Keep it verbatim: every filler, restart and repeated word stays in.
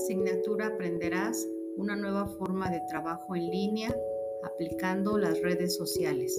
asignatura aprenderás una nueva forma de trabajo en línea aplicando las redes sociales.